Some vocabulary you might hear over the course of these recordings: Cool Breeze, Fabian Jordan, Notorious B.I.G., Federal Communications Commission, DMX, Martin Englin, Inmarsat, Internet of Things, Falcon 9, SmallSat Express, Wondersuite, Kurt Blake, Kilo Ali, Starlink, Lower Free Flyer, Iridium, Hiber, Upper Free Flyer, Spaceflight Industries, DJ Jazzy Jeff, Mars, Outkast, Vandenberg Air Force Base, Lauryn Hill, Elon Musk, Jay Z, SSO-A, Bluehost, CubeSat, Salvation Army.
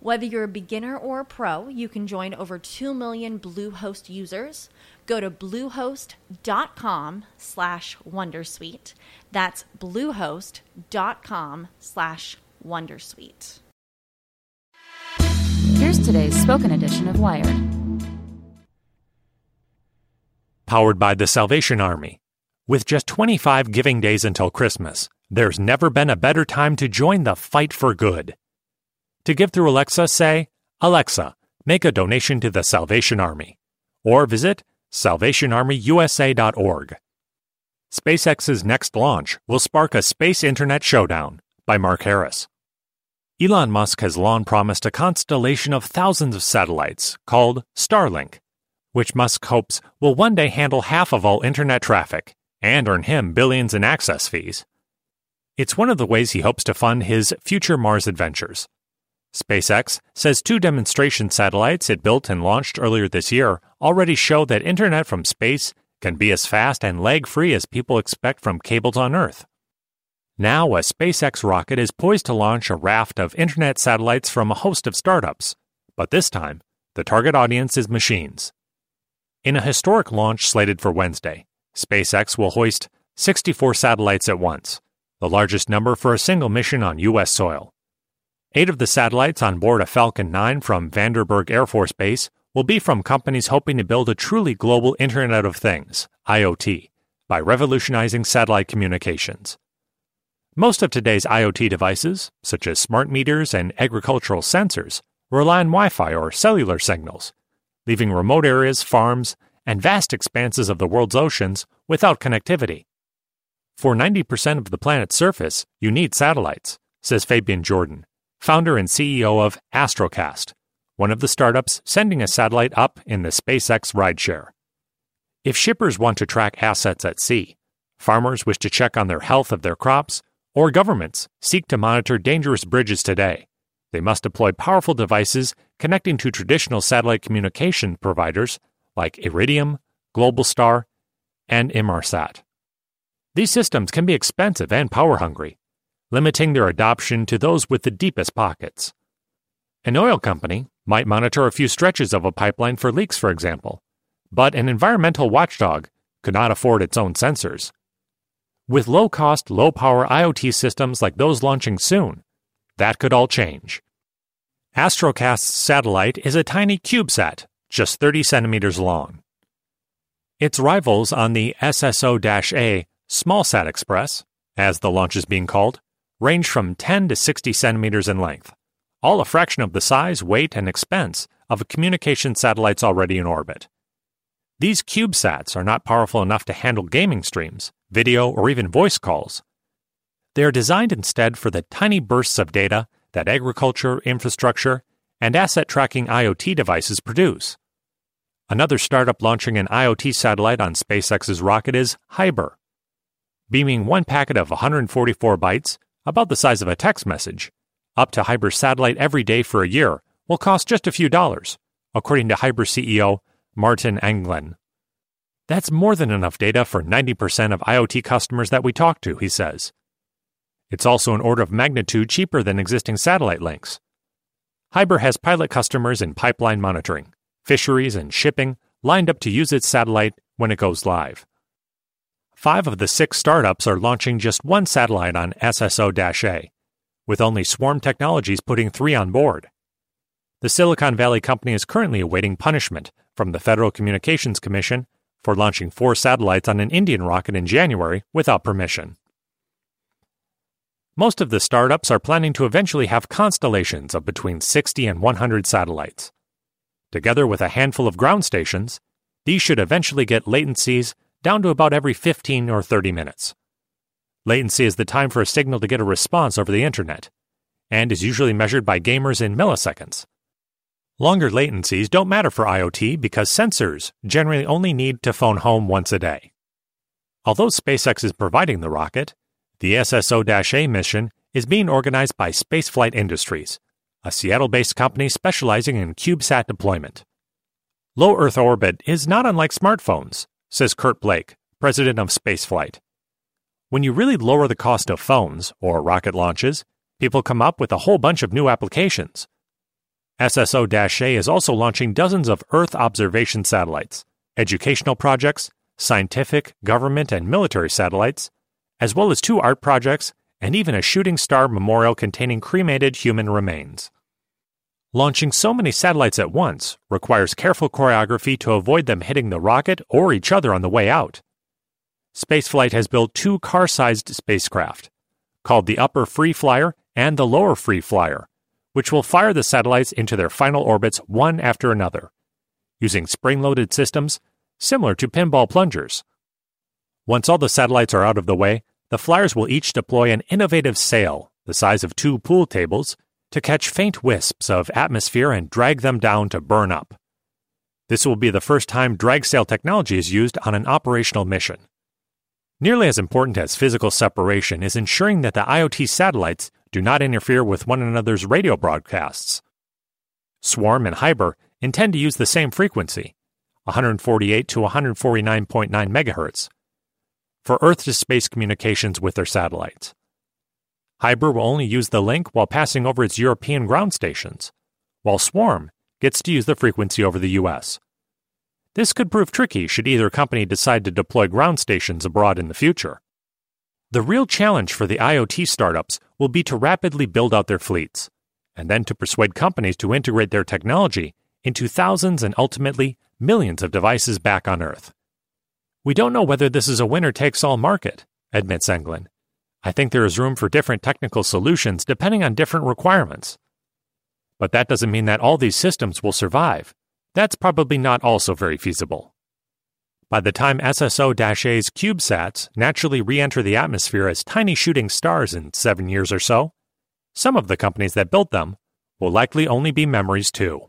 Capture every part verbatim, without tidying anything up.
Whether you're a beginner or a pro, you can join over two million Bluehost users. Go to bluehost.com slash wondersuite. That's bluehost.com slash wondersuite. Here's today's spoken edition of Wired. Powered by the Salvation Army. With just twenty-five giving days until Christmas, there's never been a better time to join the fight for good. To give through Alexa, say, "Alexa, make a donation to the Salvation Army," or visit salvation army u s a dot org. SpaceX's next launch will spark a space internet showdown, by Mark Harris. Elon Musk has long promised a constellation of thousands of satellites, called Starlink, which Musk hopes will one day handle half of all internet traffic and earn him billions in access fees. It's one of the ways he hopes to fund his future Mars adventures. SpaceX says two demonstration satellites it built and launched earlier this year already show that internet from space can be as fast and lag-free as people expect from cables on Earth. Now, a SpaceX rocket is poised to launch a raft of internet satellites from a host of startups, but this time, the target audience is machines. In a historic launch slated for Wednesday, SpaceX will hoist sixty-four satellites at once, the largest number for a single mission on U S soil. Eight of the satellites on board a Falcon nine from Vandenberg Air Force Base will be from companies hoping to build a truly global Internet of Things, I O T, by revolutionizing satellite communications. Most of today's I O T devices, such as smart meters and agricultural sensors, rely on Wi-Fi or cellular signals, leaving remote areas, farms, and vast expanses of the world's oceans without connectivity. For ninety percent of the planet's surface, you need satellites, says Fabian Jordan, founder and C E O of Astrocast, one of the startups sending a satellite up in the SpaceX rideshare. If shippers want to track assets at sea, farmers wish to check on the health of their crops, or governments seek to monitor dangerous bridges today, they must deploy powerful devices connecting to traditional satellite communication providers like Iridium, Globalstar, and Inmarsat. These systems can be expensive and power-hungry, limiting their adoption to those with the deepest pockets. An oil company might monitor a few stretches of a pipeline for leaks, for example, but an environmental watchdog could not afford its own sensors. With low-cost, low-power I O T systems like those launching soon, that could all change. Astrocast's satellite is a tiny CubeSat, just thirty centimeters long. Its rivals on the S S O A, SmallSat Express, as the launch is being called, range from ten to sixty centimeters in length, all a fraction of the size, weight, and expense of a communication satellites already in orbit. These CubeSats are not powerful enough to handle gaming streams, video, or even voice calls. They are designed instead for the tiny bursts of data that agriculture, infrastructure, and asset tracking I O T devices produce. Another startup launching an I O T satellite on SpaceX's rocket is Hiber. Beaming one packet of one hundred forty-four bytes, about the size of a text message, up to Hiber's satellite every day for a year will cost just a few dollars, according to Hiber C E O Martin Englin. That's more than enough data for ninety percent of IoT customers that we talk to, he says. It's also an order of magnitude cheaper than existing satellite links. Hiber has pilot customers in pipeline monitoring, fisheries, and shipping lined up to use its satellite when it goes live. Five of the six startups are launching just one satellite on S S O A, with only Swarm Technologies putting three on board. The Silicon Valley company is currently awaiting punishment from the Federal Communications Commission for launching four satellites on an Indian rocket in January without permission. Most of the startups are planning to eventually have constellations of between sixty and one hundred satellites. Together with a handful of ground stations, these should eventually get latencies down to about every fifteen or thirty minutes. Latency is the time for a signal to get a response over the internet, and is usually measured by gamers in milliseconds. Longer latencies don't matter for IoT because sensors generally only need to phone home once a day. Although SpaceX is providing the rocket, the S S O A mission is being organized by Spaceflight Industries, a Seattle-based company specializing in CubeSat deployment. Low Earth orbit is not unlike smartphones, says Kurt Blake, president of Spaceflight. When you really lower the cost of phones or rocket launches, people come up with a whole bunch of new applications. S S O A is also launching dozens of Earth observation satellites, educational projects, scientific, government, and military satellites, as well as two art projects and even a shooting star memorial containing cremated human remains. Launching so many satellites at once requires careful choreography to avoid them hitting the rocket or each other on the way out. Spaceflight has built two car-sized spacecraft, called the Upper Free Flyer and the Lower Free Flyer, which will fire the satellites into their final orbits one after another, using spring-loaded systems similar to pinball plungers. Once all the satellites are out of the way, the flyers will each deploy an innovative sail the size of two pool tables to catch faint wisps of atmosphere and drag them down to burn up. This will be the first time drag sail technology is used on an operational mission. Nearly as important as physical separation is ensuring that the IoT satellites do not interfere with one another's radio broadcasts. Swarm and Hiber intend to use the same frequency, one forty-eight to one forty-nine point nine megahertz, for Earth-to-space communications with their satellites. Hiber will only use the link while passing over its European ground stations, while Swarm gets to use the frequency over the U S. This could prove tricky should either company decide to deploy ground stations abroad in the future. The real challenge for the IoT startups will be to rapidly build out their fleets, and then to persuade companies to integrate their technology into thousands and ultimately millions of devices back on Earth. We don't know whether this is a winner-takes-all market, admits Englin. I think there is room for different technical solutions depending on different requirements. But that doesn't mean that all these systems will survive. That's probably not also very feasible. By the time S S O A's CubeSats naturally re-enter the atmosphere as tiny shooting stars in seven years or so, some of the companies that built them will likely only be memories too.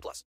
plus.